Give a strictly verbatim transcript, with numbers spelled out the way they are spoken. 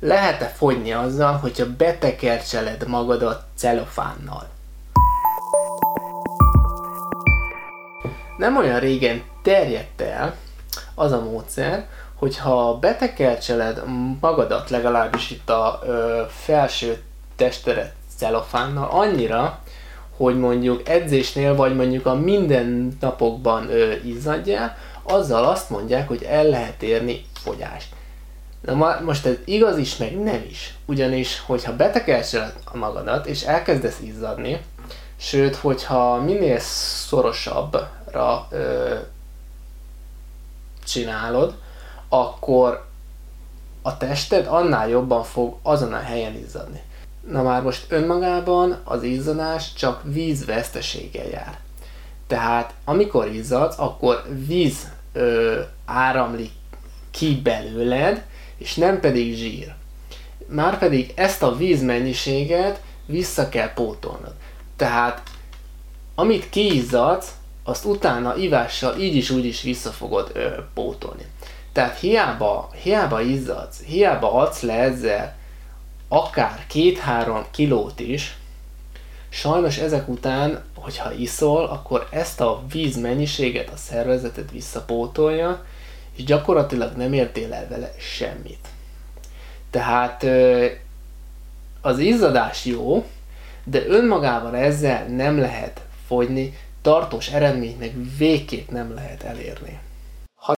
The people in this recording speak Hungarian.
Lehet-e fogyni azzal, hogyha betekercseled magadat celofánnal? Nem olyan régen terjedt el az a módszer, hogyha betekercseled magadat, legalábbis itt a ö, felső testedet celofánnal annyira, hogy mondjuk edzésnél, vagy mondjuk a mindennapokban ö, izzadjál, azzal azt mondják, hogy el lehet érni fogyást. Na most ez igaz is, meg nem is. Ugyanis, hogyha betekercseled magadat, és elkezdesz izzadni, sőt, hogyha minél szorosabbra ö, csinálod, akkor a tested annál jobban fog azon a helyen izzadni. Na már most önmagában az izzadás csak vízveszteséggel jár. Tehát amikor izzadsz, akkor víz ö, áramlik ki belőled, és nem pedig zsír. Márpedig ezt a vízmennyiséget vissza kell pótolnod. Tehát amit kiizzadsz, azt utána ivással így is úgy is vissza fogod ö, pótolni. Tehát hiába, hiába izzadsz, hiába adsz le ezzel akár két-három kilót is, sajnos ezek után, hogyha iszol, akkor ezt a vízmennyiséget a szervezeted visszapótolja, és gyakorlatilag nem értél el vele semmit. Tehát az izzadás jó, de önmagában ezzel nem lehet fogyni, tartós eredményt meg végképp nem lehet elérni.